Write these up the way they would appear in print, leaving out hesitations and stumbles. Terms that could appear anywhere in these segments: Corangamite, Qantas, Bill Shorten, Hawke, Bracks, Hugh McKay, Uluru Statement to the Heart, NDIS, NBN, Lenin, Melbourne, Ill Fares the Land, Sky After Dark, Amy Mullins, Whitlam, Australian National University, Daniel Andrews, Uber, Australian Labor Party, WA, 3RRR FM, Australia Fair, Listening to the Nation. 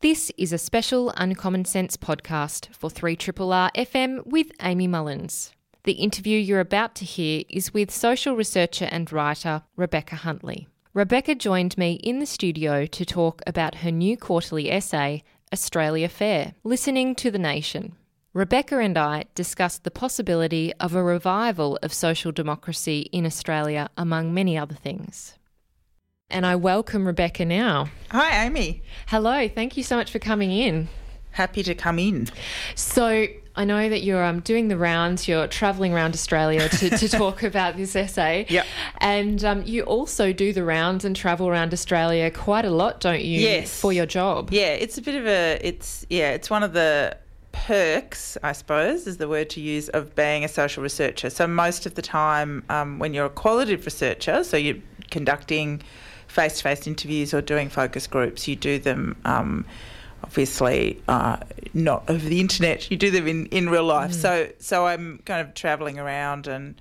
This is a special Uncommon Sense podcast for 3RRR FM with Amy Mullins. The interview you're about to hear is with social researcher and writer Rebecca Huntley. Rebecca joined me in the studio to talk about her new quarterly essay, Australia Fair, Listening to the Nation. Rebecca and I discussed the possibility of a revival of social democracy in Australia, among many other things. And I welcome Rebecca now. Hi, Amy. Hello. Thank you so much for coming in. Happy to come in. So I know that you're doing the rounds, you're travelling around Australia to talk about this essay. Yep. And you also do the rounds and travel around Australia quite a lot, don't you? Yes. For your job. Yeah, it's a bit of a... It's one of the perks, I suppose, is the word to use, of being a social researcher. So most of the time when you're a qualitative researcher, so you're conducting face-to-face interviews or doing focus groups, you do them obviously not over the internet, you do them in real life. So I'm kind of travelling around and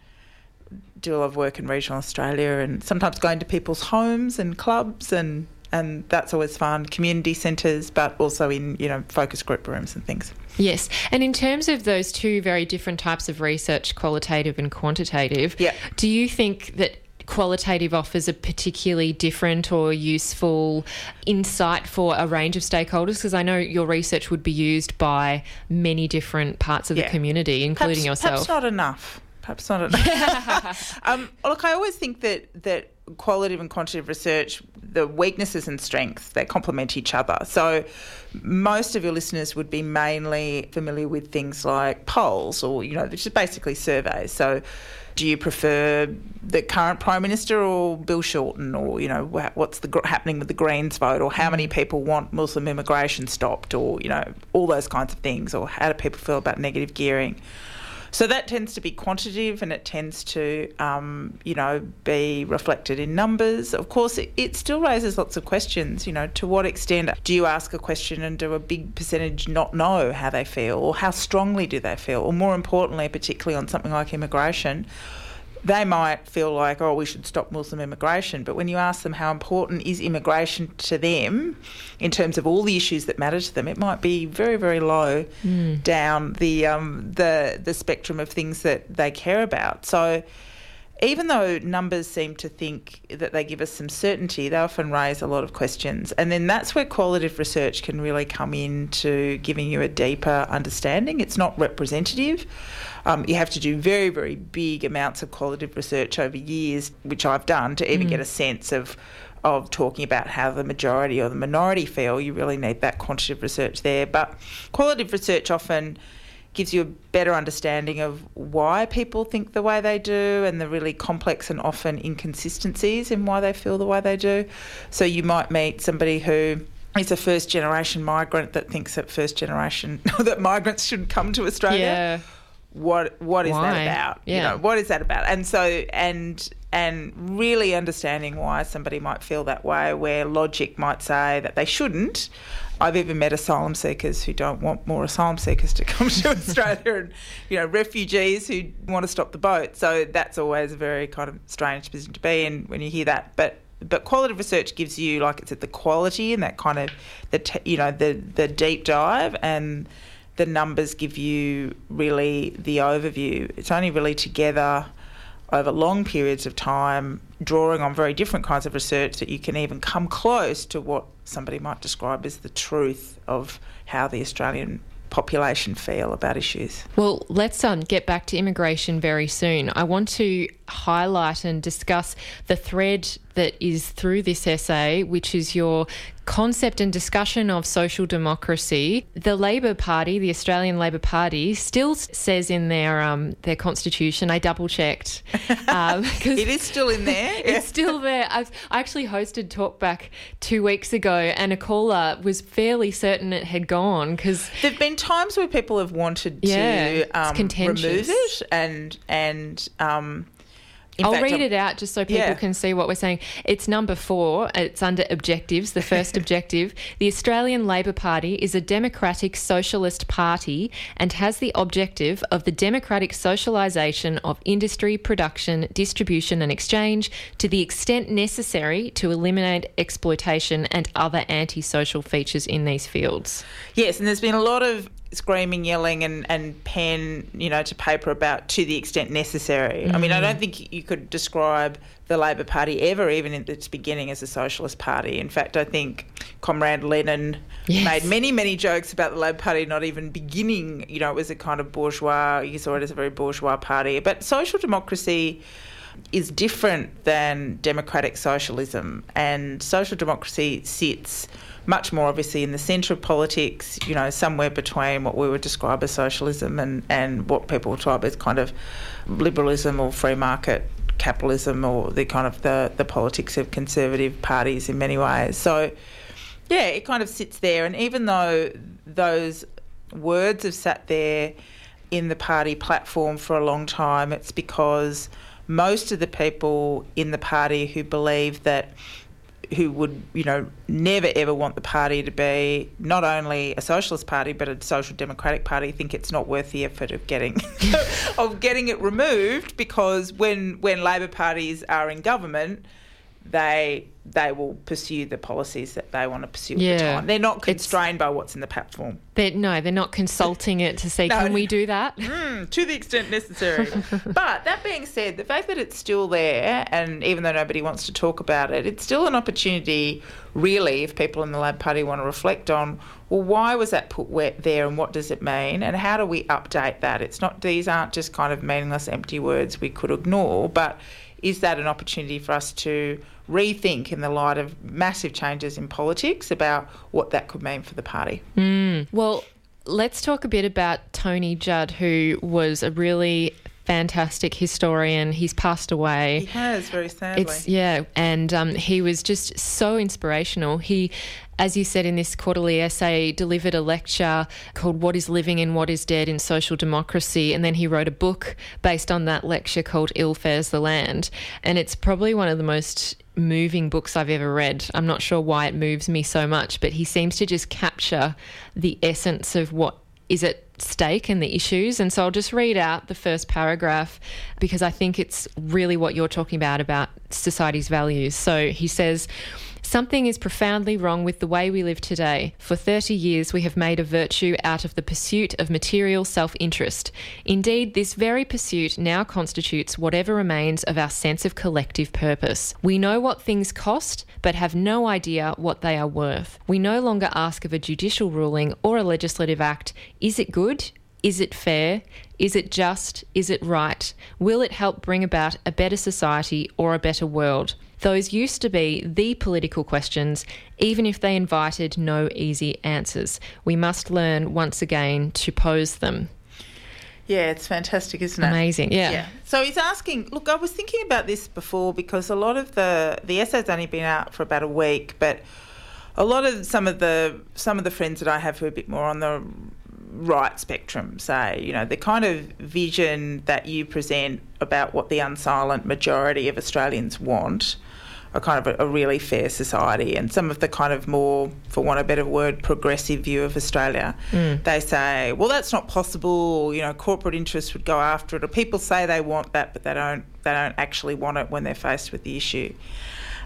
do a lot of work in regional Australia, and sometimes going to people's homes and clubs, and that's always fun, community centres, but also in, focus group rooms and things. Yes, and in terms of those two very different types of research, qualitative and quantitative, yeah. Do you think that qualitative offers a particularly different or useful insight for a range of stakeholders? Because I know your research would be used by many different parts of the community, including yourself. Perhaps not enough. Look, I always think that qualitative and quantitative research, the weaknesses and strengths, they complement each other. So most of your listeners would be mainly familiar with things like polls or, which is basically surveys. So do you prefer the current Prime Minister or Bill Shorten, or, what's happening with the Greens vote, or how many people want Muslim immigration stopped, or, all those kinds of things, or how do people feel about negative gearing? So that tends to be quantitative, and it tends to, be reflected in numbers. Of course, it still raises lots of questions, to what extent do you ask a question and do a big percentage not know how they feel, or how strongly do they feel, or more importantly, particularly on something like immigration, they might feel like, we should stop Muslim immigration. But when you ask them how important is immigration to them in terms of all the issues that matter to them, it might be very, very low down the spectrum of things that they care about. So even though numbers seem to think that they give us some certainty, they often raise a lot of questions. And then that's where qualitative research can really come into giving you a deeper understanding. It's not representative. You have to do very, very big amounts of qualitative research over years, which I've done, to even get a sense of talking about how the majority or the minority feel. You really need that quantitative research there. But qualitative research often gives you a better understanding of why people think the way they do, and the really complex and often inconsistencies in why they feel the way they do. So you might meet somebody who is a first-generation migrant that thinks that that migrants shouldn't come to Australia. Yeah. What is that about? Yeah. What is that about? And so and really understanding why somebody might feel that way, where logic might say that they shouldn't. I've even met asylum seekers who don't want more asylum seekers to come to Australia, and, refugees who want to stop the boat. So that's always a very kind of strange position to be in when you hear that. But qualitative research gives you, like it's at the quality and that kind of, the deep dive, and the numbers give you really the overview. It's only really together over long periods of time, drawing on very different kinds of research, that you can even come close to what somebody might describe as the truth of how the Australian population feel about issues. Well, let's get back to immigration very soon. I want to highlight and discuss the thread that is through this essay, which is your concept and discussion of social democracy. The Labor Party, the Australian Labor Party, still says in their constitution, I double-checked. It is still in there. It's still there. I actually hosted Talkback 2 weeks ago, and a caller was fairly certain it had gone. Because there have been times where people have wanted to remove it, and I'll read it out just so people can see what we're saying. It's number 4. It's under objectives, the first objective. The Australian Labor Party is a democratic socialist party and has the objective of the democratic socialisation of industry, production, distribution and exchange to the extent necessary to eliminate exploitation and other antisocial features in these fields. Yes, and there's been a lot of screaming, yelling and pen, you know, to paper about to the extent necessary. Mm. I mean, I don't think you could describe the Labor Party ever, even at its beginning, as a socialist party. In fact, I think Comrade Lenin made many, many jokes about the Labor Party not even beginning. You know, it was a kind of bourgeois, you saw it as a very bourgeois party. But social democracy is different than democratic socialism, and social democracy sits much more obviously in the centre of politics, you know, somewhere between what we would describe as socialism and what people describe as kind of liberalism or free market capitalism or the kind of the politics of conservative parties in many ways. So, yeah, it kind of sits there, and even though those words have sat there in the party platform for a long time, it's because most of the people in the party who believe that, who would, you know, never ever want the party to be not only a socialist party but a social democratic party, think it's not worth the effort of getting it removed, because when Labor parties are in government, they will pursue the policies that they want to pursue at the time. They're not constrained by what's in the platform. They're not consulting it to say, can we do that? To the extent necessary. But that being said, the fact that it's still there, and even though nobody wants to talk about it, it's still an opportunity, really, if people in the Labor Party want to reflect on, well, why was that put there and what does it mean and how do we update that? It's not, these aren't just kind of meaningless, empty words we could ignore, but is that an opportunity for us to rethink in the light of massive changes in politics about what that could mean for the party? Well, let's talk a bit about Tony Judt, who was a really fantastic historian. He's passed away. He has, very sadly. And he was just so inspirational. He, as you said in this quarterly essay, delivered a lecture called What is Living and What is Dead in Social Democracy, and then he wrote a book based on that lecture called Ill Fares the Land, and it's probably one of the most moving books I've ever read. I'm not sure why it moves me so much, but he seems to just capture the essence of what is at stake and the issues. And so I'll just read out the first paragraph because I think it's really what you're talking about society's values. So he says, something is profoundly wrong with the way we live today. For 30 years, we have made a virtue out of the pursuit of material self-interest. Indeed, this very pursuit now constitutes whatever remains of our sense of collective purpose. We know what things cost, but have no idea what they are worth. We no longer ask of a judicial ruling or a legislative act, is it good? Is it fair? Is it just? Is it right? Will it help bring about a better society or a better world? Those used to be the political questions, even if they invited no easy answers. We must learn once again to pose them. Yeah, it's fantastic, isn't it? Amazing, yeah. So he's asking, look, I was thinking about this before because a lot of the essay's only been out for about a week, but a lot of some of the friends that I have who are a bit more on the right spectrum say, you know, the kind of vision that you present about what the unsilent majority of Australians want, a kind of a really fair society, and some of the kind of more, for want of a better word, progressive view of Australia, they say, well, that's not possible, you know, corporate interests would go after it, or people say they want that but they don't actually want it when they're faced with the issue.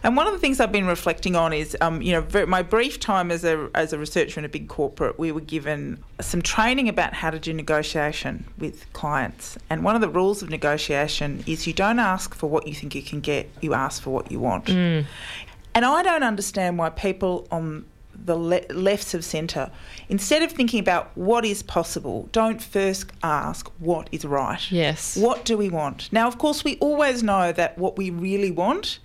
And one of the things I've been reflecting on is, you know, my brief time as a researcher in a big corporate, we were given some training about how to do negotiation with clients. And one of the rules of negotiation is you don't ask for what you think you can get, you ask for what you want. Mm. And I don't understand why people on the lefts of centre, instead of thinking about what is possible, don't first ask what is right. Yes. What do we want? Now, of course, we always know that what we really want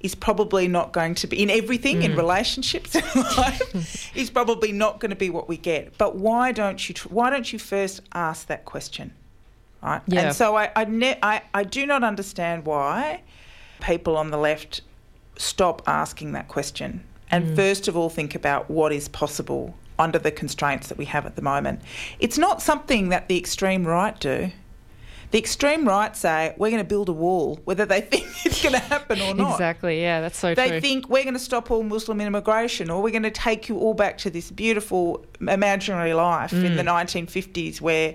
is probably not going to be in everything, in relationships, in life, is probably not going to be what we get. But why don't you first ask that question, right? Yeah. And so I do not understand why people on the left stop asking that question and first of all think about what is possible under the constraints that we have at the moment. It's not something that the extreme right do. The extreme right say, we're going to build a wall, whether they think it's going to happen or not. Exactly, yeah, that's so true. They think we're going to stop all Muslim immigration, or we're going to take you all back to this beautiful imaginary life in the 1950s where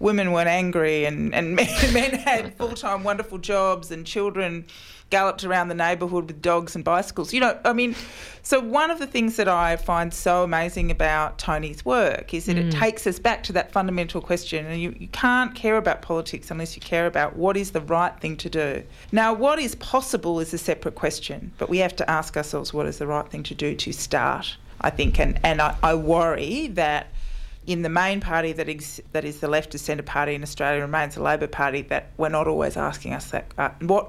women weren't angry and men had full-time wonderful jobs and children galloped around the neighbourhood with dogs and bicycles. You know, I mean, so one of the things that I find so amazing about Tony's work is that it takes us back to that fundamental question, and you can't care about politics unless you care about what is the right thing to do. Now, what is possible is a separate question, but we have to ask ourselves what is the right thing to do to start, I think, and I worry that in the main party that is the left of centre party in Australia remains the Labor Party, that we're not always asking us that,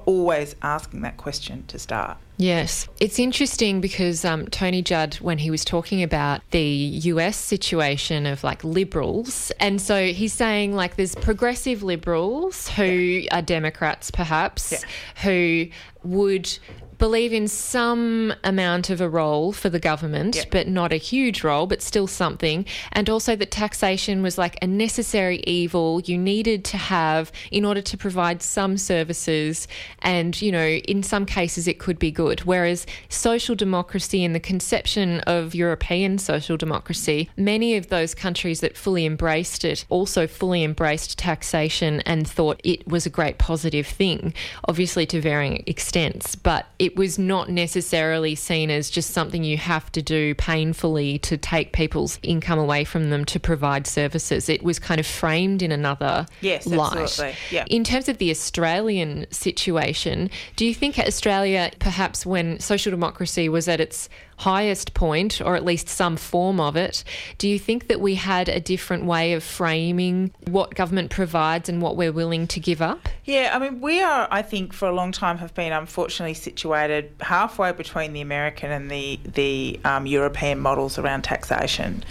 always asking that question to start. Yes. It's interesting because Tony Judt, when he was talking about the US situation of like liberals, and so he's saying like there's progressive liberals who are Democrats perhaps, who would believe in some amount of a role for the government, but not a huge role, but still something. And also that taxation was like a necessary evil you needed to have in order to provide some services. And, you know, in some cases it could be good. Whereas social democracy and the conception of European social democracy, many of those countries that fully embraced it also fully embraced taxation and thought it was a great positive thing, obviously to varying extents, but it was not necessarily seen as just something you have to do painfully to take people's income away from them to provide services. It was kind of framed in another light. Absolutely. Yeah. In terms of the Australian situation, do you think Australia, perhaps when social democracy was at its highest point, or at least some form of it, do you think that we had a different way of framing what government provides and what we're willing to give up? Yeah, I mean, we are, I think, for a long time have been unfortunately situated halfway between the American and the European models around taxation.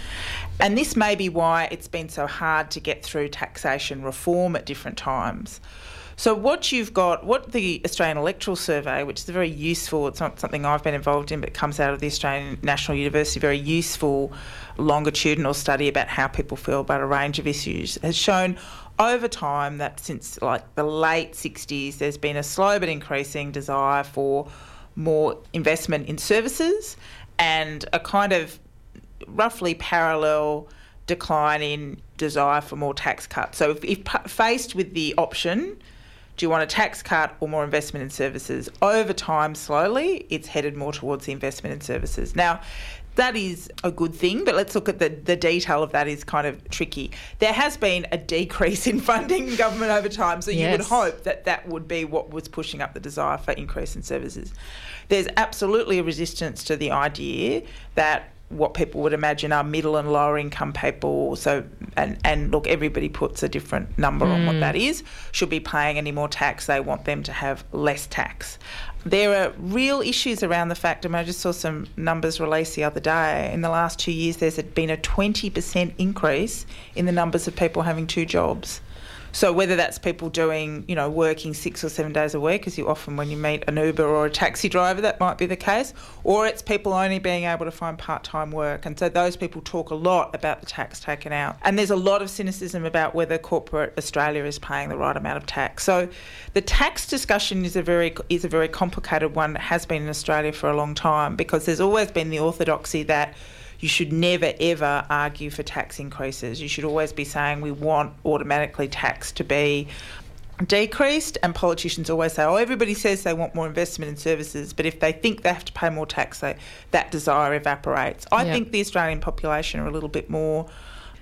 And this may be why it's been so hard to get through taxation reform at different times. So what you've got, what the Australian Electoral Survey, which is a very useful, it's not something I've been involved in, but comes out of the Australian National University, very useful longitudinal study about how people feel about a range of issues, has shown over time that since like the late 60s, there's been a slow but increasing desire for more investment in services and a kind of roughly parallel decline in desire for more tax cuts. So if faced with the option, do you want a tax cut or more investment in services? Over time, slowly, it's headed more towards the investment in services. Now, that is a good thing, but let's look at the detail of that is kind of tricky. There has been a decrease in funding in government over time, so you would hope that that would be what was pushing up the desire for increase in services. There's absolutely a resistance to the idea that what people would imagine are middle and lower income people, so and look, everybody puts a different number on what that is, should be paying any more tax. They want them to have less tax. There are real issues around the fact, and I just saw some numbers released the other day, in the last 2 years there's been a 20% increase in the numbers of people having two jobs. So whether that's people doing, you know, working 6 or 7 days a week, as you often when you meet an Uber or a taxi driver, that might be the case, or it's people only being able to find part-time work. And so those people talk a lot about the tax taken out. And there's a lot of cynicism about whether corporate Australia is paying the right amount of tax. So the tax discussion is a very complicated one. It has been in Australia for a long time because there's always been the orthodoxy that you should never, ever argue for tax increases. You should always be saying we want automatically tax to be decreased, and politicians always say, oh, everybody says they want more investment in services, but if they think they have to pay more tax, that desire evaporates. I think the Australian population are a little bit more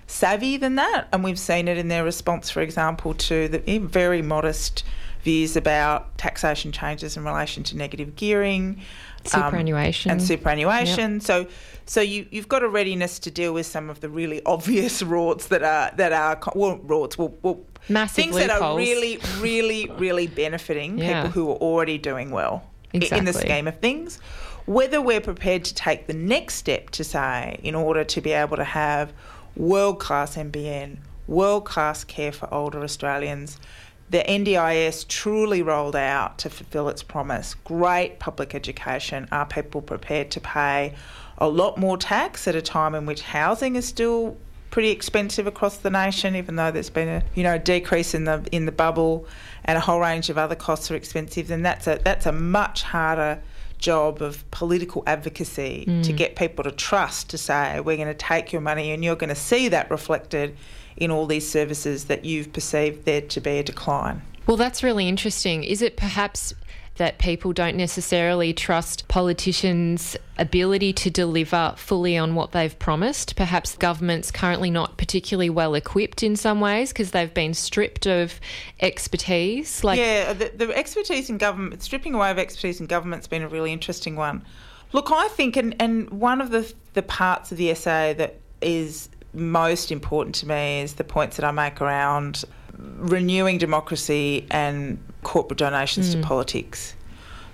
savvy than that, and we've seen it in their response, for example, to the very modest views about taxation changes in relation to negative gearing, superannuation, Yep. So you've got a readiness to deal with some of the really obvious rorts that are massive things loopholes that are really, really, really benefiting people who are already doing well in the scheme of things. Whether we're prepared to take the next step to say, in order to be able to have world-class NBN, world-class care for older Australians, the NDIS truly rolled out to fulfil its promise. Great public education. Are people prepared to pay a lot more tax at a time in which housing is still pretty expensive across the nation, even though there's been a decrease in the bubble, and a whole range of other costs are expensive. Then that's a much harder job of political advocacy to get people to trust, to say we're going to take your money and you're going to see that reflected in all these services that you've perceived there to be a decline. Well, that's really interesting. Is it perhaps that people don't necessarily trust politicians' ability to deliver fully on what they've promised? Perhaps government's currently not particularly well equipped in some ways because they've been stripped of expertise. The expertise in government, stripping away of expertise in government's been a really interesting one. Look, I think, and one of the parts of the essay that is most important to me is the points that I make around renewing democracy and corporate donations to politics.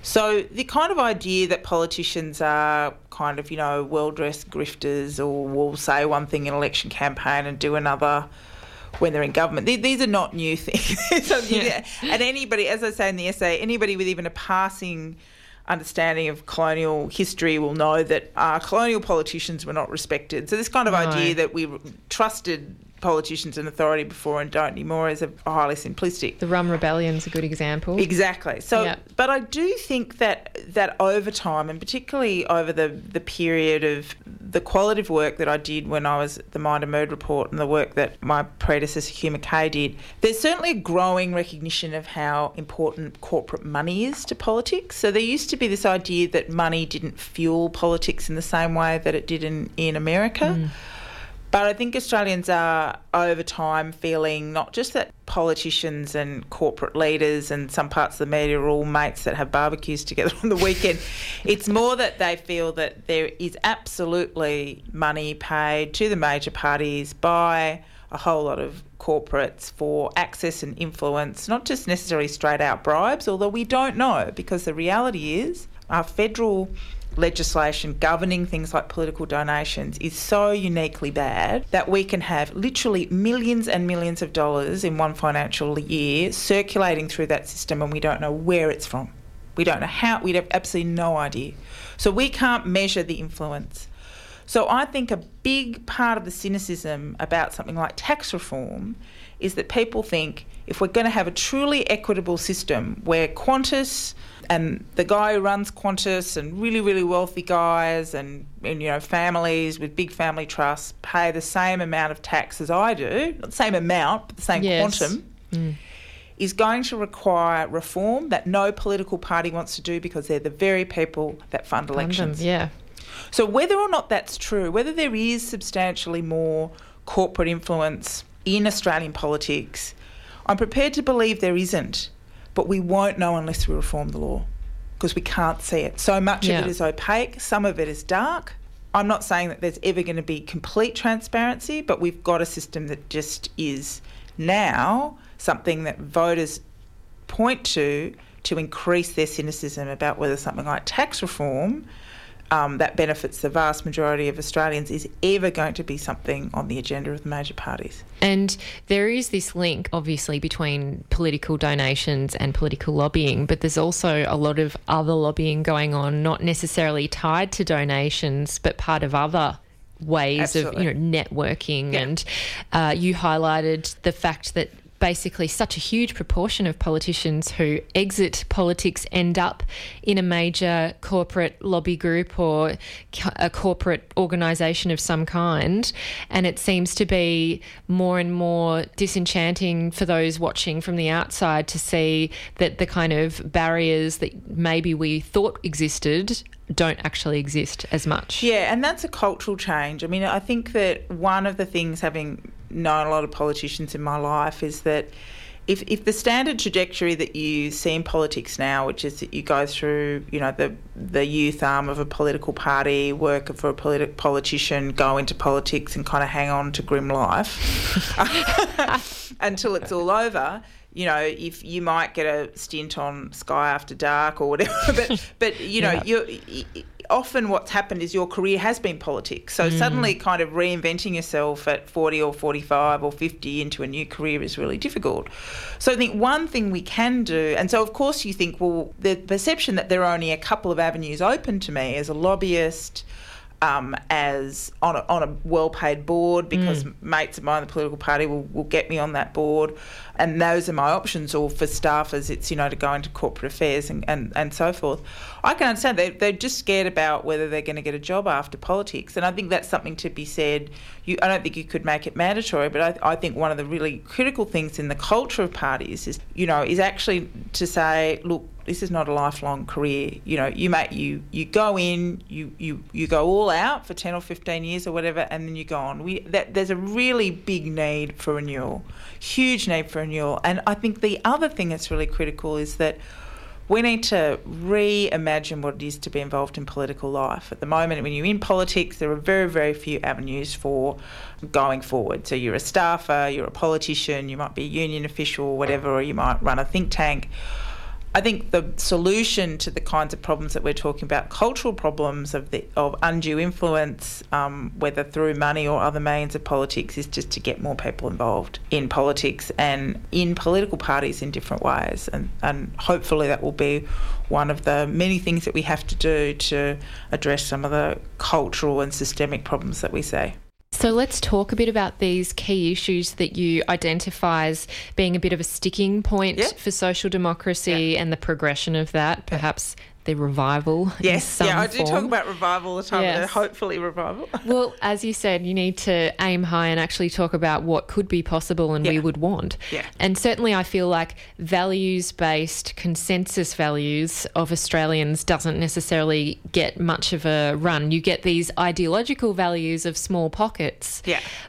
So the kind of idea that politicians are kind of, well-dressed grifters or will say one thing in an election campaign and do another when they're in government, these are not new things. And anybody, as I say in the essay, anybody with even a passing understanding of colonial history will know that our colonial politicians were not respected. So this kind of idea that we trusted politicians and authority before and don't anymore is highly simplistic. The Rum Rebellion's a good example. Exactly. So, but I do think that over time, and particularly over the period of the quality of work that I did when I was at the Mind and Mood Report and the work that my predecessor Hugh McKay did, there's certainly a growing recognition of how important corporate money is to politics. So there used to be this idea that money didn't fuel politics in the same way that it did in America. But I think Australians are, over time, feeling not just that politicians and corporate leaders and some parts of the media are all mates that have barbecues together on the weekend. It's more that they feel that there is absolutely money paid to the major parties by a whole lot of corporates for access and influence, not just necessarily straight-out bribes, although we don't know, because the reality is our federal legislation governing things like political donations is so uniquely bad that we can have literally millions and millions of dollars in one financial year circulating through that system, and we don't know where it's from. We don't know how. We have absolutely no idea. So we can't measure the influence. So I think a big part of the cynicism about something like tax reform is that people think if we're going to have a truly equitable system where Qantas and the guy who runs Qantas and really, really wealthy guys and families with big family trusts pay the same amount of tax as I do, not the same amount, but the same quantum, is going to require reform that no political party wants to do because they're the very people that fund elections. So whether or not that's true, whether there is substantially more corporate influence in Australian politics, I'm prepared to believe there isn't, but we won't know unless we reform the law because we can't see it. So much of it is opaque, some of it is dark. I'm not saying that there's ever going to be complete transparency, but we've got a system that just is now something that voters point to increase their cynicism about whether something like tax reform that benefits the vast majority of Australians is ever going to be something on the agenda of the major parties. And there is this link, obviously, between political donations and political lobbying, but there's also a lot of other lobbying going on, not necessarily tied to donations, but part of other ways of networking. And you highlighted the fact that basically such a huge proportion of politicians who exit politics end up in a major corporate lobby group or a corporate organisation of some kind, and it seems to be more and more disenchanting for those watching from the outside to see that the kind of barriers that maybe we thought existed don't actually exist as much. Yeah, and that's a cultural change. I mean, I think that one of the things, having known a lot of politicians in my life, is that if the standard trajectory that you see in politics now, which is that you go through, the youth arm of a political party, work for a politician, go into politics and kind of hang on to grim life until it's all over, if you might get a stint on Sky After Dark or whatever, but you're often what's happened is your career has been politics. So suddenly kind of reinventing yourself at 40 or 45 or 50 into a new career is really difficult. So I think one thing we can do, and so of course you think, well, the perception that there are only a couple of avenues open to me as a lobbyist, as on a well-paid board, because mates of mine in the political party will get me on that board, and those are my options. Or for staffers, it's, you know, to go into corporate affairs and so forth. I can understand they're just scared about whether they're going to get a job after politics, and I think that's something to be said. I don't think you could make it mandatory, but I think one of the really critical things in the culture of parties is, you know, is actually to say, look, this is not a lifelong career. You know, you go in, you go all out for 10 or 15 years or whatever, and then you go on. There's a really big need for renewal, huge need for renewal. And I think the other thing that's really critical is that we need to reimagine what it is to be involved in political life. At the moment, when you're in politics, there are very, very few avenues for going forward. So you're a staffer, you're a politician, you might be a union official or whatever, or you might run a think tank. I think the solution to the kinds of problems that we're talking about, cultural problems of undue influence, whether through money or other means of politics, is just to get more people involved in politics and in political parties in different ways. And hopefully that will be one of the many things that we have to do to address some of the cultural and systemic problems that we see. So let's talk a bit about these key issues that you identify as being a bit of a sticking point for social democracy and the progression of that, perhaps the revival. Yes, I do talk about revival all the time, hopefully revival. Well, as you said, you need to aim high and actually talk about what could be possible and we would want. Yeah. And certainly I feel like values-based consensus values of Australians doesn't necessarily get much of a run. You get these ideological values of small pockets,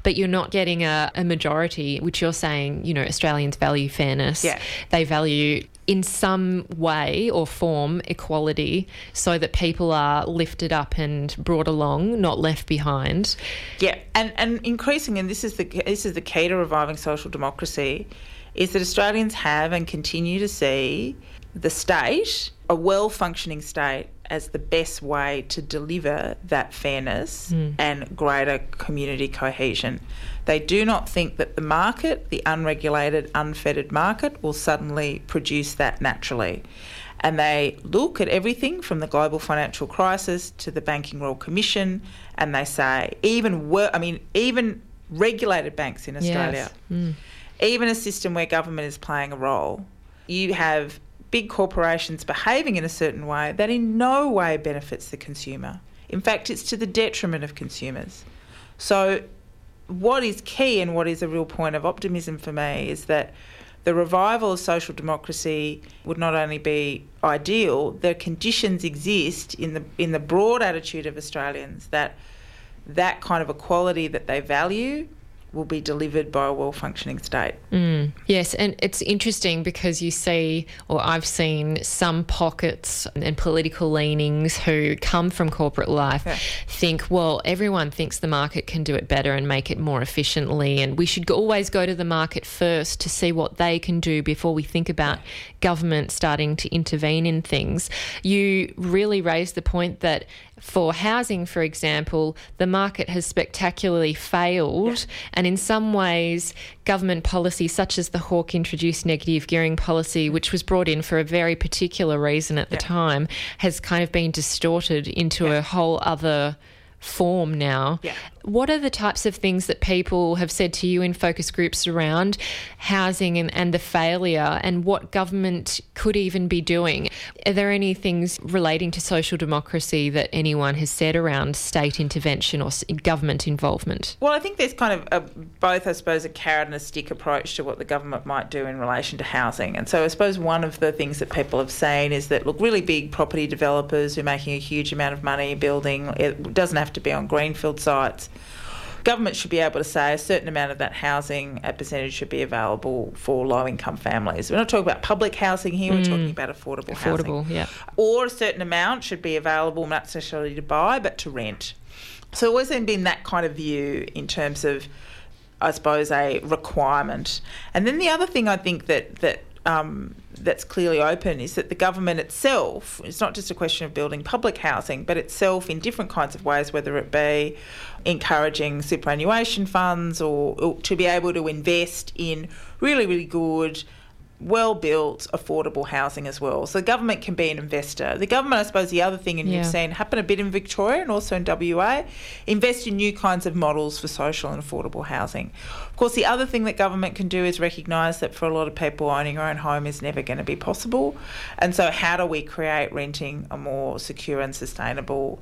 but you're not getting a majority, which you're saying, you know, Australians value fairness. Yeah. They value, in some way or form, equality, so that people are lifted up and brought along, not left behind. Yeah, and increasing, and this is the key to reviving social democracy, is that Australians have and continue to see the state, a well-functioning state, as the best way to deliver that fairness and greater community cohesion. They do not think that the market, the unregulated, unfettered market, will suddenly produce that naturally. And they look at everything from the global financial crisis to the Banking Royal Commission, and they say even regulated banks in Australia, even a system where government is playing a role, you have big corporations behaving in a certain way that in no way benefits the consumer. In fact, it's to the detriment of consumers. So what is key and what is a real point of optimism for me is that the revival of social democracy would not only be ideal, the conditions exist in the broad attitude of Australians that kind of equality that they value will be delivered by a well-functioning state. Yes, and it's interesting because you see, or I've seen, some pockets and political leanings who come from corporate life think, well, everyone thinks the market can do it better and make it more efficiently, and we should always go to the market first to see what they can do before we think about government starting to intervene in things. You really raised the point that for housing, for example, the market has spectacularly failed, and in some ways government policy such as the Hawke introduced negative gearing policy, which was brought in for a very particular reason at the time, has kind of been distorted into a whole other form now. What are the types of things that people have said to you in focus groups around housing and the failure, and what government could even be doing? Are there any things relating to social democracy that anyone has said around state intervention or government involvement? Well, I think there's kind of both, I suppose, a carrot and a stick approach to what the government might do in relation to housing. And so I suppose one of the things that people have seen is that, look, really big property developers who are making a huge amount of money building, it doesn't have to be on greenfield sites, government should be able to say a certain amount of that housing, a percentage, should be available for low-income families. We're not talking about public housing here, we're talking about affordable housing. Or a certain amount should be available, not necessarily to buy, but to rent. So there's always been that kind of view in terms of, I suppose, a requirement. And then the other thing I think that's clearly open is that the government itself, it's not just a question of building public housing, but itself in different kinds of ways, whether it be encouraging superannuation funds or to be able to invest in really, really good well-built, affordable housing as well. So the government can be an investor. The government, I suppose, the other thing, and you've seen happen a bit in Victoria and also in WA, invest in new kinds of models for social and affordable housing. Of course, the other thing that government can do is recognise that for a lot of people, owning your own home is never going to be possible. And so how do we create renting a more secure and sustainable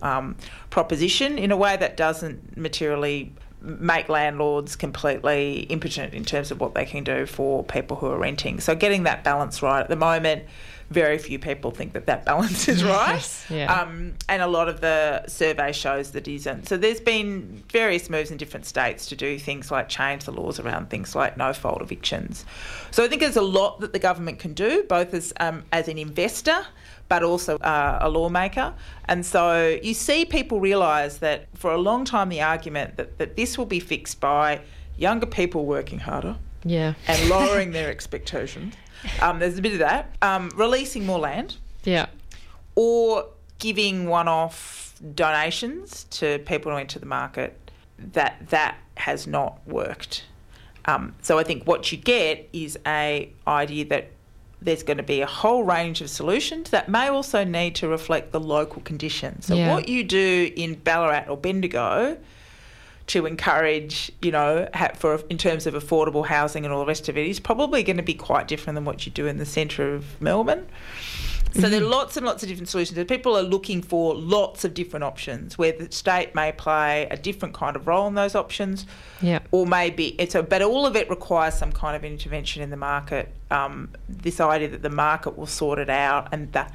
proposition in a way that doesn't materially make landlords completely impotent in terms of what they can do for people who are renting. So getting that balance right. At the moment, very few people think that that balance is right. And a lot of the survey shows that it isn't. So there's been various moves in different states to do things like change the laws around things like no-fault evictions. So I think there's a lot that the government can do, both as an investor but also a lawmaker. And so you see people realise that for a long time the argument that this will be fixed by younger people working harder and lowering their expectations. There's a bit of that. Releasing more land. Yeah. Or giving one-off donations to people who enter the market, that has not worked. So I think what you get is a idea that there's going to be a whole range of solutions that may also need to reflect the local conditions. So what you do in Ballarat or Bendigo to encourage, in terms of affordable housing and all the rest of it is probably going to be quite different than what you do in the centre of Melbourne. So there are lots and lots of different solutions. People are looking for lots of different options where the state may play a different kind of role in those options. Yeah. Or maybe but all of it requires some kind of intervention in the market. This idea that the market will sort it out and that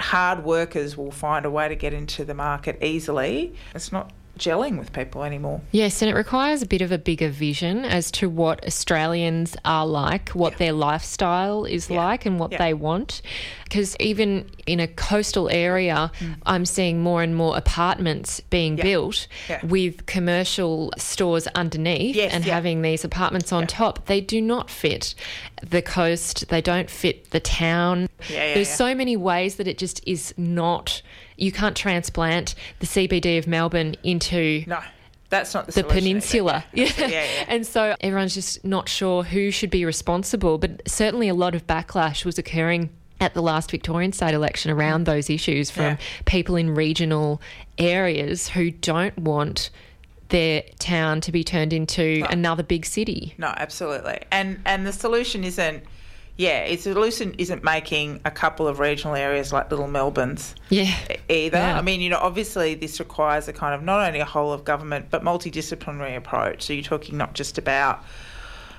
hard workers will find a way to get into the market easily. It's not gelling with people anymore. Yes, and it requires a bit of a bigger vision as to what Australians are like, what their lifestyle is like and what they want. Because even in a coastal area, I'm seeing more and more apartments being built with commercial stores underneath and having these apartments on top. They do not fit the coast. They don't fit the town. There's so many ways that it just is not. You can't transplant the CBD of Melbourne into that's not the peninsula. And so everyone's just not sure who should be responsible. But certainly a lot of backlash was occurring at the last Victorian state election around those issues from people in regional areas who don't want their town to be turned into another big city. No, absolutely. And the solution isn't making a couple of regional areas like Little Melbournes either. Yeah. I mean, obviously this requires a kind of not only a whole of government but multidisciplinary approach. So you're talking not just about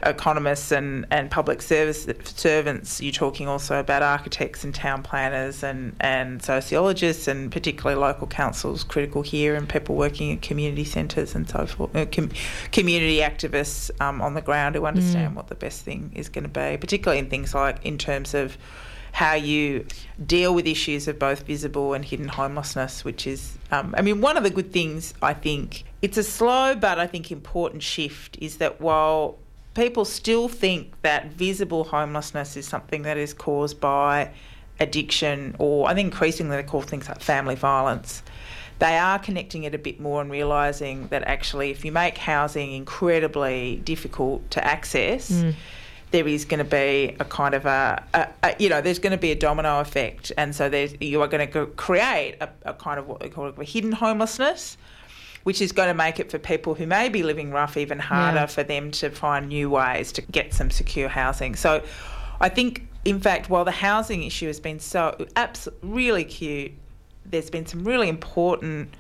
economists and public servants, you're talking also about architects and town planners and sociologists and particularly local councils critical here and people working in community centres and so forth, community activists on the ground who understand what the best thing is going to be, particularly in things like in terms of how you deal with issues of both visible and hidden homelessness, which is, one of the good things, I think, it's a slow but I think important shift is that while people still think that visible homelessness is something that is caused by addiction or I think increasingly they call things like family violence. They are connecting it a bit more and realising that actually if you make housing incredibly difficult to access, there is going to be a kind of there's going to be a domino effect and so you are going to create a kind of what they call a hidden homelessness, which is going to make it for people who may be living rough even harder for them to find new ways to get some secure housing. So I think, in fact, while the housing issue has been so really acute, there's been some really important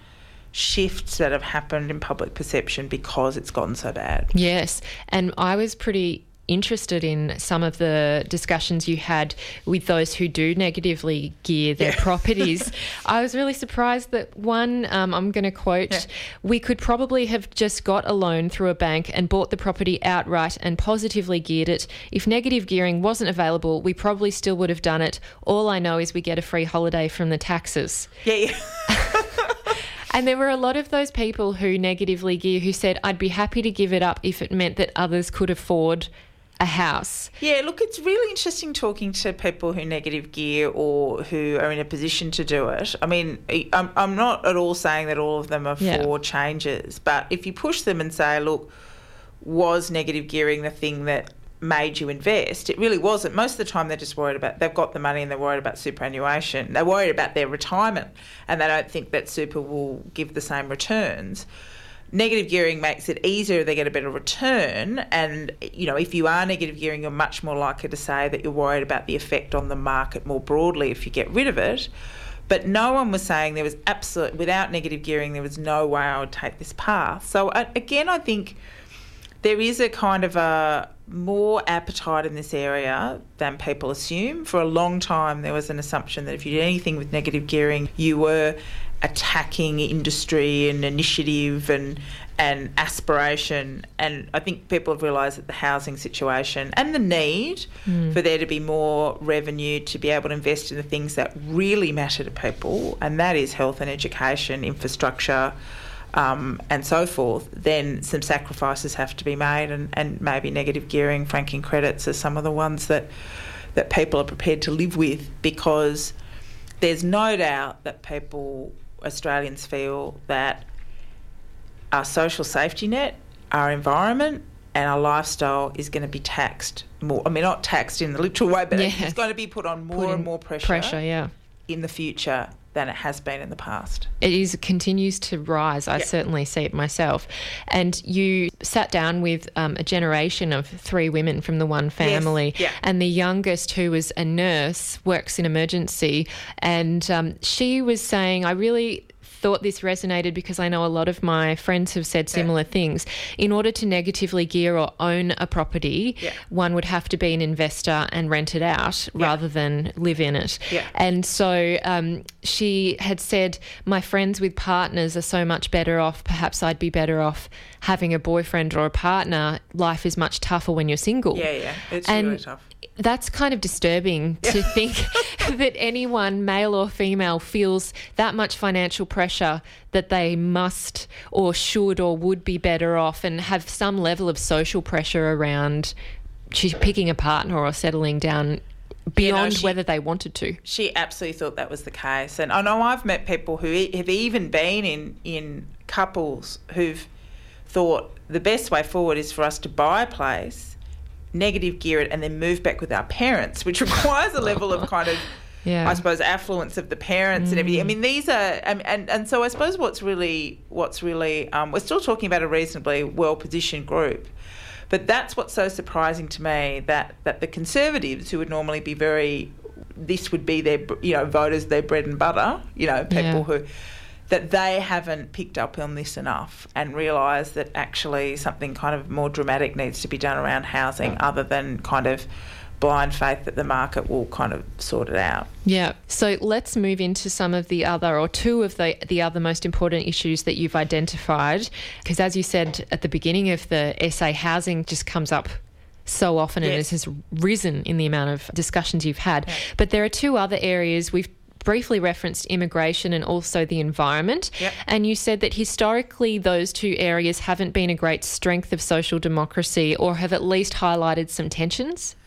shifts that have happened in public perception because it's gotten so bad. Yes, and I was pretty interested in some of the discussions you had with those who do negatively gear their properties. I was really surprised that one, I'm going to quote, we could probably have just got a loan through a bank and bought the property outright and positively geared it. If negative gearing wasn't available, we probably still would have done it. All I know is we get a free holiday from the taxes. And there were a lot of those people who negatively gear who said, I'd be happy to give it up if it meant that others could afford a house. Yeah, look, it's really interesting talking to people who negative gear or who are in a position to do it. I mean, I'm not at all saying that all of them are for changes, but if you push them and say, look, was negative gearing the thing that made you invest. It really wasn't. Most of the time they're just worried about, they've got the money and they're worried about superannuation. They're worried about their retirement and they don't think that super will give the same returns. Negative gearing makes it easier, they get a better return, and, you know, if you are negative gearing, you're much more likely to say that you're worried about the effect on the market more broadly if you get rid of it. But no one was saying there was absolute, without negative gearing, there was no way I would take this path. So again, I think there is a kind of a more appetite in this area than people assume. For a long time, there was an assumption that if you did anything with negative gearing, you were attacking industry and initiative and aspiration. And I think people have realised that the housing situation and the need for there to be more revenue to be able to invest in the things that really matter to people, and that is health and education, infrastructure, and so forth, then some sacrifices have to be made, and maybe negative gearing, franking credits are some of the ones that people are prepared to live with, because there's no doubt that Australians feel that our social safety net, our environment and our lifestyle is going to be taxed more. I mean, not taxed in the literal way, but it's going to be put on more pressure in the future than it has been in the past. It continues to rise. I certainly see it myself. And you sat down with a generation of three women from the one family, and the youngest, who was a nurse, works in emergency, and she was saying, I really thought this resonated because I know a lot of my friends have said similar things. In order to negatively gear or own a property, one would have to be an investor and rent it out rather than live in it. And so she had said, my friends with partners are so much better off. Perhaps I'd be better off having a boyfriend or a partner. Life is much tougher when you're single. It's really tough. That's kind of disturbing to think that anyone, male or female, feels that much financial pressure that they must or should or would be better off, and have some level of social pressure around picking a partner or settling down beyond whether they wanted to. She absolutely thought that was the case. And I know I've met people who have even been in couples who've thought the best way forward is for us to buy a place, negative gear it, and then move back with our parents, which requires a level of kind of, I suppose, affluence of the parents and everything. I mean, these are, and so I suppose what's really, we're still talking about a reasonably well-positioned group, but that's what's so surprising to me, that the Conservatives, who would normally be this would be their, voters, their bread and butter, people who, that they haven't picked up on this enough and realised that actually something kind of more dramatic needs to be done around housing other than kind of blind faith that the market will kind of sort it out. Yeah. So let's move into some of the other, or two of the other most important issues that you've identified, because as you said at the beginning of the essay, housing just comes up so often and it has risen in the amount of discussions you've had. Yeah. But there are two other areas. We've briefly referenced immigration and also the environment. Yep. And you said that historically those two areas haven't been a great strength of social democracy, or have at least highlighted some tensions.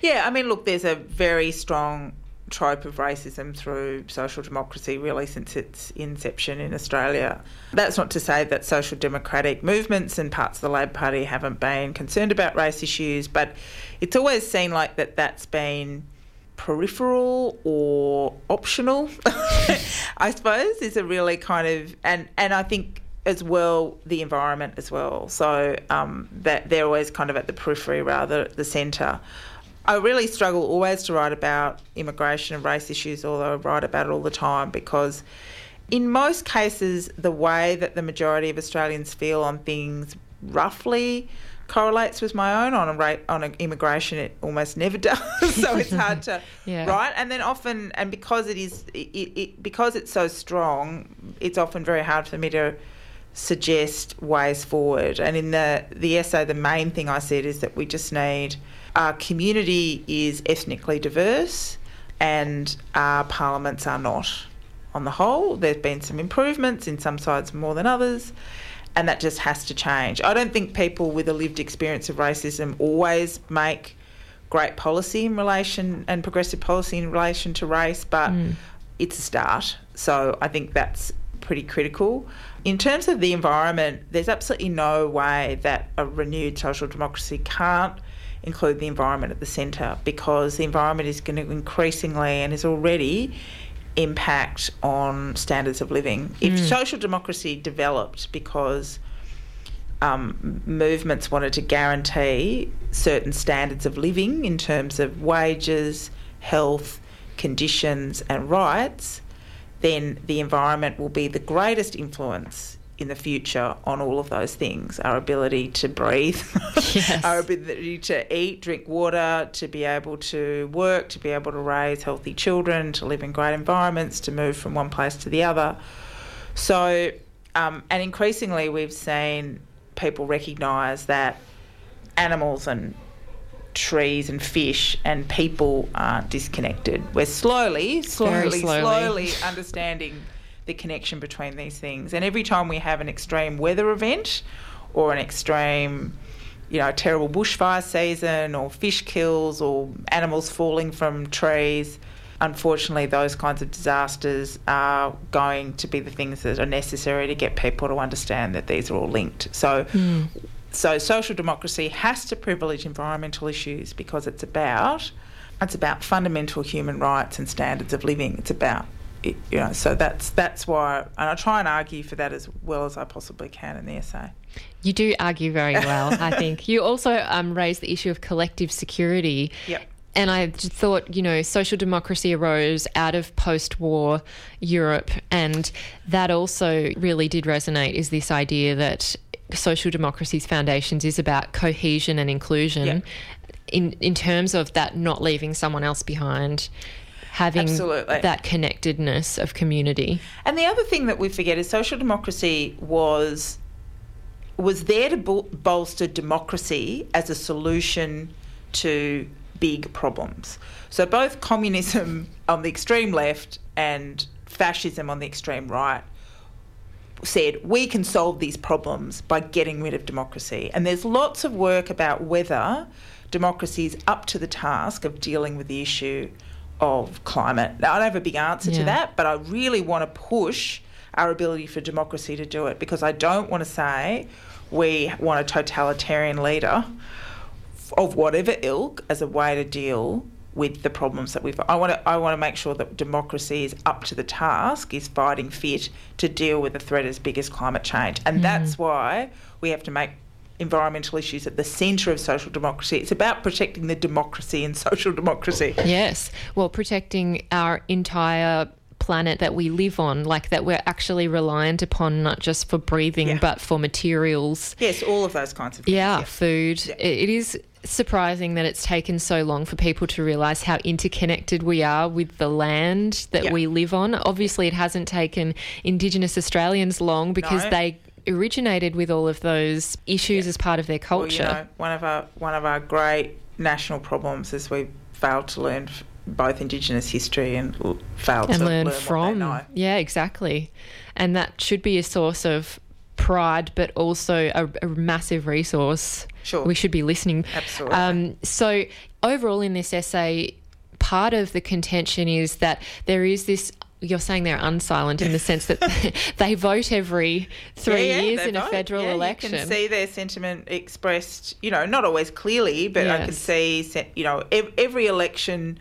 Yeah, I mean, look, there's a very strong trope of racism through social democracy really since its inception in Australia. That's not to say that social democratic movements and parts of the Labor Party haven't been concerned about race issues, but it's always seemed like that's been peripheral or optional, I suppose, is a really kind of, and I think as well the environment as well. So that they're always kind of at the periphery rather at the centre. I really struggle always to write about immigration and race issues, although I write about it all the time, because in most cases the way that the majority of Australians feel on things roughly correlates with my own. On immigration, it almost never does. So it's hard to write. And then often, and because because it's so strong, it's often very hard for me to suggest ways forward. And in the essay, the main thing I said is that we just need, our community is ethnically diverse and our parliaments are not. On the whole, there's been some improvements in some sides more than others. And that just has to change. I don't think people with a lived experience of racism always make great policy in relation, and progressive policy in relation to race, but it's a start. So I think that's pretty critical. In terms of the environment, there's absolutely no way that a renewed social democracy can't include the environment at the centre, because the environment is going to increasingly and is already impact on standards of living. If social democracy developed because movements wanted to guarantee certain standards of living in terms of wages, health, conditions and rights, then the environment will be the greatest influence in the future on all of those things. Our ability to breathe, yes. Our ability to eat, drink water, to be able to work, to be able to raise healthy children, to live in great environments, to move from one place to the other. So, and increasingly we've seen people recognise that animals and trees and fish and people are disconnected. We're slowly understanding the connection between these things. And every time we have an extreme weather event or an extreme, terrible bushfire season or fish kills or animals falling from trees, unfortunately those kinds of disasters are going to be the things that are necessary to get people to understand that these are all linked. So social democracy has to privilege environmental issues because it's about fundamental human rights and standards of living. It's about so that's why, and I try and argue for that as well as I possibly can in the essay. You do argue very well, I think. You also raised the issue of collective security. Yep. And I just thought, social democracy arose out of post-war Europe, and that also really did resonate, is this idea that social democracy's foundations is about cohesion and inclusion, yep. in terms of that not leaving someone else behind. Having Absolutely. That connectedness of community. And the other thing that we forget is social democracy was there to bolster democracy as a solution to big problems. So both communism on the extreme left and fascism on the extreme right said we can solve these problems by getting rid of democracy. And there's lots of work about whether democracy is up to the task of dealing with the issue of climate. Now, I don't have a big answer to that, but I really want to push our ability for democracy to do it, because I don't want to say we want a totalitarian leader of whatever ilk as a way to deal with the problems that we've... I want to make sure that democracy is up to the task, is fighting fit to deal with the threat as big as climate change. And that's why we have to make environmental issues at the centre of social democracy. It's about protecting the democracy and social democracy. Yes, well, protecting our entire planet that we live on, like that we're actually reliant upon, not just for breathing but for materials. Yes, all of those kinds of things. Yeah. Food. Yeah. It is surprising that it's taken so long for people to realise how interconnected we are with the land that we live on. Obviously, it hasn't taken Indigenous Australians long, because they originated with all of those issues as part of their culture. Well, one of our great national problems is we failed to learn both Indigenous history and failed to learn from. What they know. Yeah, exactly. And that should be a source of pride, but also a massive resource. Sure, we should be listening. Absolutely. So overall, in this essay, part of the contention is that there is this. You're saying they're unsilent in the sense that they vote every 3 years in a federal election. You can see their sentiment expressed, not always clearly, but I can see, every election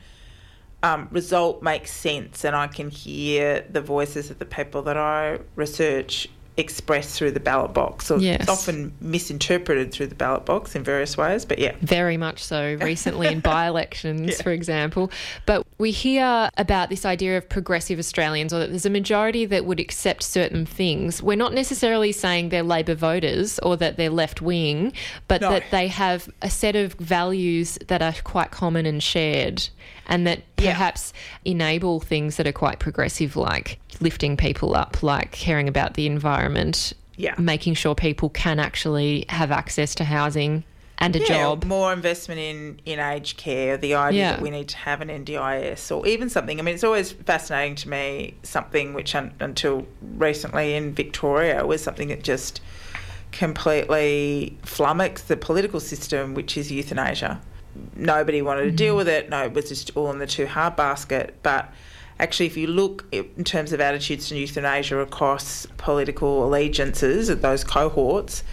result makes sense, and I can hear the voices of the people that I research expressed through the ballot box. Or It's often misinterpreted through the ballot box in various ways, but very much so recently in by-elections, for example. But we hear about this idea of progressive Australians, or that there's a majority that would accept certain things. We're not necessarily saying they're Labor voters or that they're left-wing, but that they have a set of values that are quite common and shared, and that perhaps enable things that are quite progressive, like lifting people up, like caring about the environment, making sure people can actually have access to housing and a job. More investment in aged care, the idea that we need to have an NDIS or even something. I mean, it's always fascinating to me, something which until recently in Victoria was something that just completely flummoxed the political system, which is euthanasia. Nobody wanted to deal with it. No, it was just all in the too hard basket. But actually, if you look in terms of attitudes to euthanasia across political allegiances at those cohorts,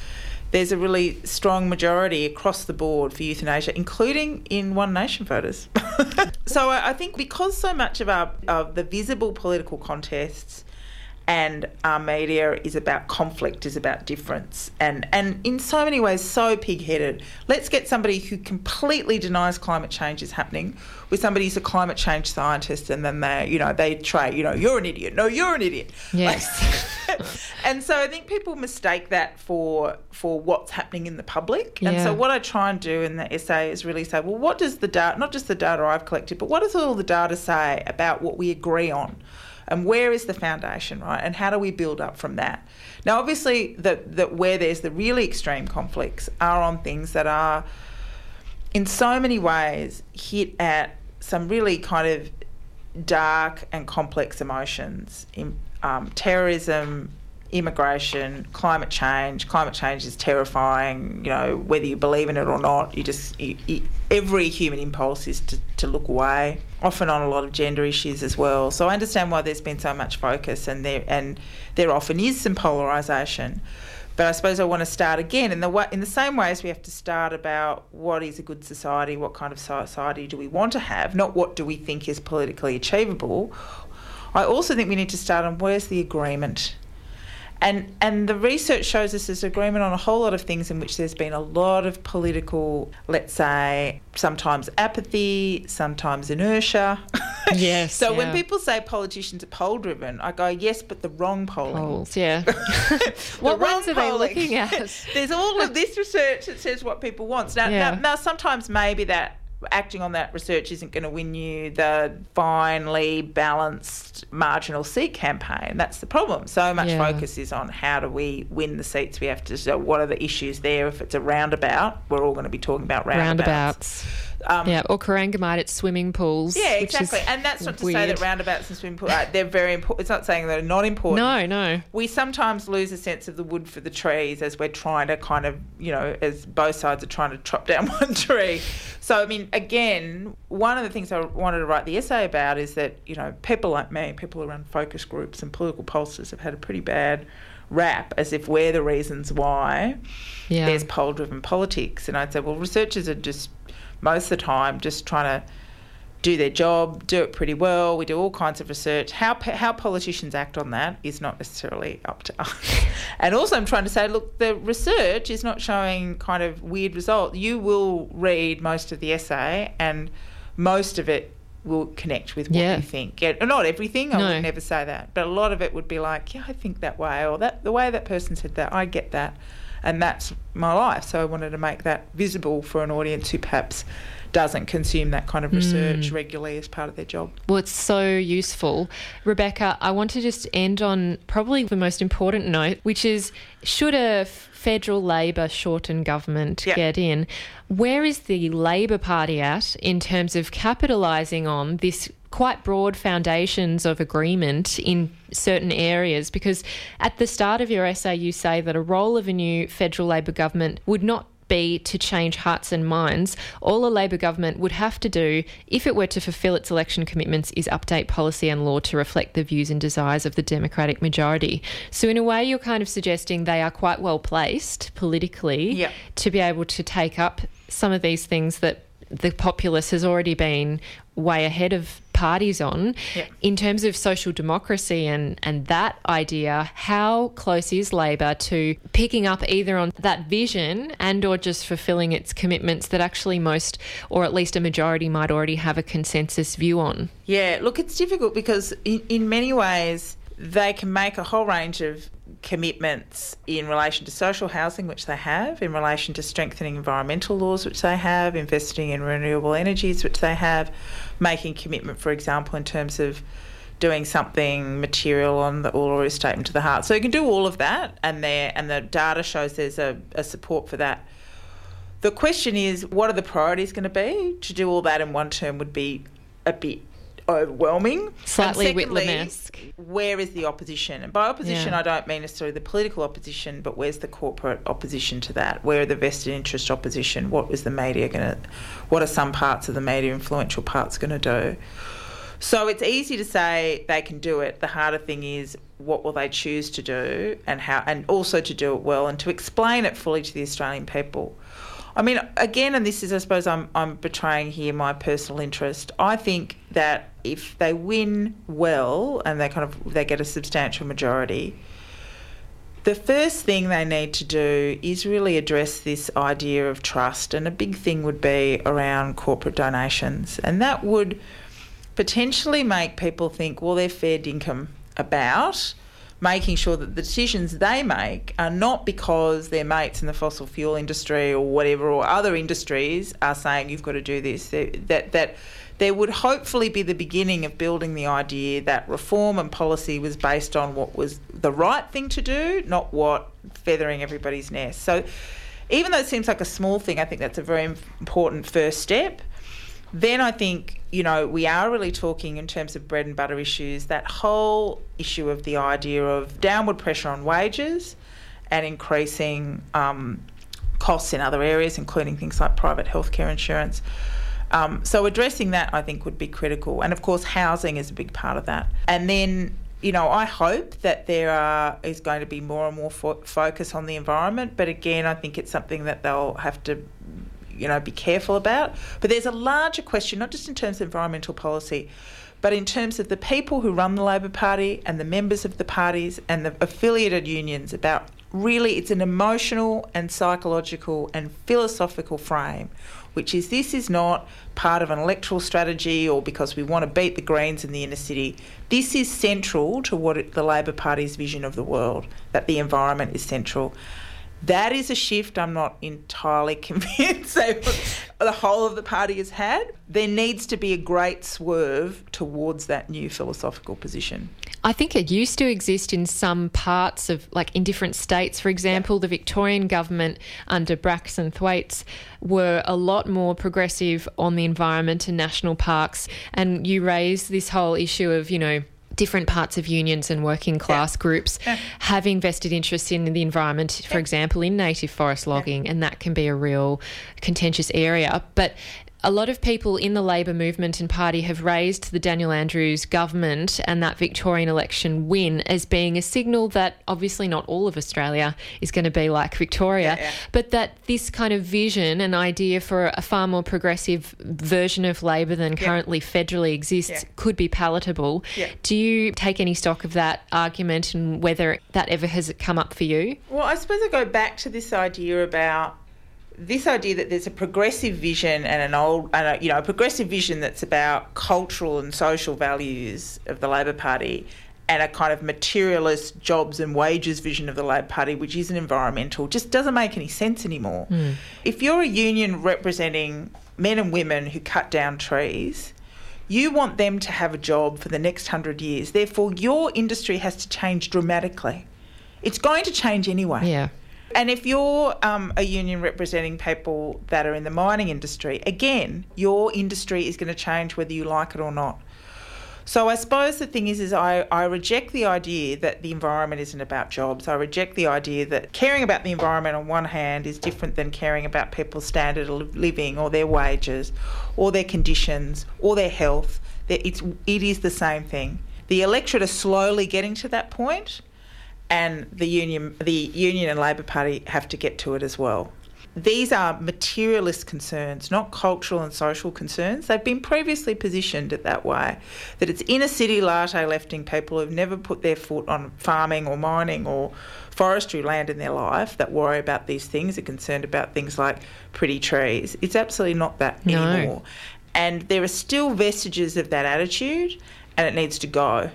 there's a really strong majority across the board for euthanasia, including in One Nation voters. So I think because so much of the visible political contests and our media is about conflict, is about difference, and in so many ways so pig-headed. Let's get somebody who completely denies climate change is happening with somebody who's a climate change scientist, and then they you're an idiot. No, you're an idiot. Yes. And so I think people mistake that for what's happening in the public. Yeah. And so what I try and do in the essay is really say, well, what does the data, not just the data I've collected, but what does all the data say about what we agree on? And where is the foundation, right? And how do we build up from that? Now, obviously, that where there's the really extreme conflicts are on things that are, in so many ways, hit at some really kind of dark and complex emotions. Terrorism, immigration, climate change. Climate change is terrifying, whether you believe in it or not. Every human impulse is to look away, often on a lot of gender issues as well. So I understand why there's been so much focus and there often is some polarisation. But I suppose I want to start again in the same way as we have to start about what is a good society, what kind of society do we want to have, not what do we think is politically achievable. I also think we need to start on where's the agreement. And the research shows us there's agreement on a whole lot of things in which there's been a lot of political, let's say, sometimes apathy, sometimes inertia. Yes. So when people say politicians are poll-driven, I go, yes, but the wrong polling. Polls, yeah. What ones are they looking at? There's all of this research that says what people want. Now sometimes maybe that acting on that research isn't going to win you the finely balanced marginal seat campaign. That's the problem. So much focus is on how do we win the seats we have to. So what are the issues there? If it's a roundabout, we're all going to be talking about roundabouts. Or Corangamite at swimming pools. Yeah, exactly. And that's not to say that roundabouts and swimming pools they're very important. It's not saying they're not important. No. We sometimes lose a sense of the wood for the trees as we're trying to kind of, as both sides are trying to chop down one tree. So, I mean, again, one of the things I wanted to write the essay about is that, people like me, people who run focus groups and political pollsters have had a pretty bad rap as if we're the reasons why there's poll-driven politics. And I'd say, well, researchers are just most of the time just trying to do their job, do it pretty well. We do all kinds of research. How politicians act on that is not necessarily up to us. And also I'm trying to say, look, the research is not showing kind of weird results. You will read most of the essay and most of it will connect with what you think. Yeah, not everything, I would never say that, but a lot of it would be like, I think that way, or that the way that person said that, I get that. And that's my life. So I wanted to make that visible for an audience who perhaps doesn't consume that kind of research regularly as part of their job. Well, it's so useful. Rebecca, I want to just end on probably the most important note, which is, should a federal Labor shortened government get in, where is the Labor Party at in terms of capitalising on this quite broad foundations of agreement in certain areas? Because at the start of your essay you say that a role of a new federal Labor government would not be to change hearts and minds. All a Labor government would have to do, if it were to fulfil its election commitments, is update policy and law to reflect the views and desires of the Democratic majority. So in a way you're kind of suggesting they are quite well placed politically to be able to take up some of these things that the populace has already been way ahead of parties on. In terms of social democracy and that idea, how close is Labor to picking up either on that vision and or just fulfilling its commitments that actually most, or at least a majority, might already have a consensus view on? Yeah, look, it's difficult because in many ways they can make a whole range of commitments in relation to social housing, which they have, in relation to strengthening environmental laws, which they have, investing in renewable energies, which they have, making commitment, for example, in terms of doing something material on the Uluru Statement to the Heart. So you can do all of that, and the data shows there's a support for that. The question is, what are the priorities going to be? To do all that in one term would be a bit overwhelming. Slightly Whitlam-esque. Where is the opposition? And by opposition, I don't mean necessarily the political opposition, but where's the corporate opposition to that? Where are the vested interest opposition? What is the media going to? What are some parts of the media, influential parts, going to do? So it's easy to say they can do it. The harder thing is what will they choose to do and how, and also to do it well and to explain it fully to the Australian people. I mean, again, and this is, I suppose, I'm betraying here my personal interest. I think that if they win well and they get a substantial majority, the first thing they need to do is really address this idea of trust, and a big thing would be around corporate donations, and that would potentially make people think, well, they're fair dinkum about making sure that the decisions they make are not because their mates in the fossil fuel industry or whatever or other industries are saying you've got to do this. That there would hopefully be the beginning of building the idea that reform and policy was based on what was the right thing to do, not what feathering everybody's nest. So even though it seems like a small thing, I think that's a very important first step. Then I think, you know, we are really talking in terms of bread and butter issues, that whole issue of the idea of downward pressure on wages and increasing costs in other areas, including things like private healthcare insurance. So addressing that, I think, would be critical. And, of course, housing is a big part of that. And then, you know, I hope that there is going to be more and more focus on the environment. But, again, I think it's something that they'll have to, you know, be careful about. But there's a larger question, not just in terms of environmental policy, but in terms of the people who run the Labor Party and the members of the parties and the affiliated unions about really it's an emotional and psychological and philosophical frame, which is this is not part of an electoral strategy or because we want to beat the Greens in the inner city. This is central to what the Labor Party's vision of the world, that the environment is central. That is a shift I'm not entirely convinced the whole of the party has had. There needs to be a great swerve towards that new philosophical position. I think it used to exist in some parts of, like in different states, for example. Yeah. The Victorian government under Bracks and Thwaites were a lot more progressive on the environment and national parks. And you raised this whole issue of, you know, different parts of unions and working class groups having vested interests in the environment, for example, in native forest logging, and that can be a real contentious area. But a lot of people in the Labor movement and party have raised the Daniel Andrews government and that Victorian election win as being a signal that obviously not all of Australia is going to be like Victoria, but that this kind of vision and idea for a far more progressive version of Labor than currently federally exists could be palatable. Yeah. Do you take any stock of that argument and whether that ever has come up for you? Well, I suppose I go back to this idea that there's a progressive vision and a progressive vision that's about cultural and social values of the Labor Party and a kind of materialist jobs and wages vision of the Labor Party, which isn't environmental, just doesn't make any sense anymore. Mm. If you're a union representing men and women who cut down trees, you want them to have a job for the next 100 years. Therefore, your industry has to change dramatically. It's going to change anyway. Yeah. And if you're a union representing people that are in the mining industry, again, your industry is going to change whether you like it or not. So I suppose the thing is I reject the idea that the environment isn't about jobs. I reject the idea that caring about the environment on one hand is different than caring about people's standard of living or their wages or their conditions or their health. It is the same thing. The electorate are slowly getting to that point. And the union and Labor Party have to get to it as well. These are materialist concerns, not cultural and social concerns. They've been previously positioned it that way, that it's inner city latte lefting people who've never put their foot on farming or mining or forestry land in their life that worry about these things, are concerned about things like pretty trees. It's absolutely not that anymore. And there are still vestiges of that attitude and it needs to go.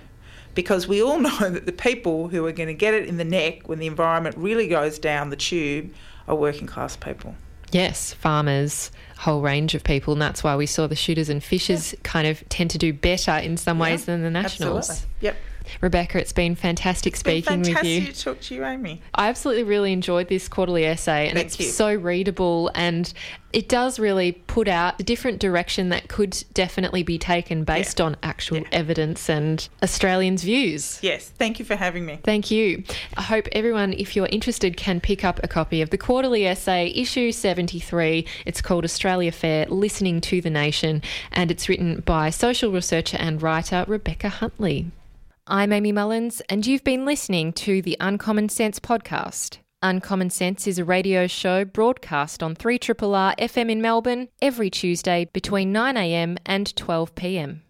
Because we all know that the people who are going to get it in the neck when the environment really goes down the tube are working class people. Yes, farmers, whole range of people, and that's why we saw the shooters and fishers kind of tend to do better in some ways than the Nationals. Absolutely. Yep. Rebecca, it's been fantastic speaking with you. Fantastic to talk to you, Amy. I absolutely really enjoyed this quarterly essay, and it's so readable, and it does really put out the different direction that could definitely be taken based on actual evidence and Australians' views. Yes, thank you for having me. Thank you. I hope everyone, if you're interested, can pick up a copy of the Quarterly Essay, issue 73. It's called Australia Fair, Listening to the Nation, and it's written by social researcher and writer Rebecca Huntley. I'm Amy Mullins, and you've been listening to the Uncommon Sense podcast. Uncommon Sense is a radio show broadcast on 3RRR FM in Melbourne every Tuesday between 9am and 12pm.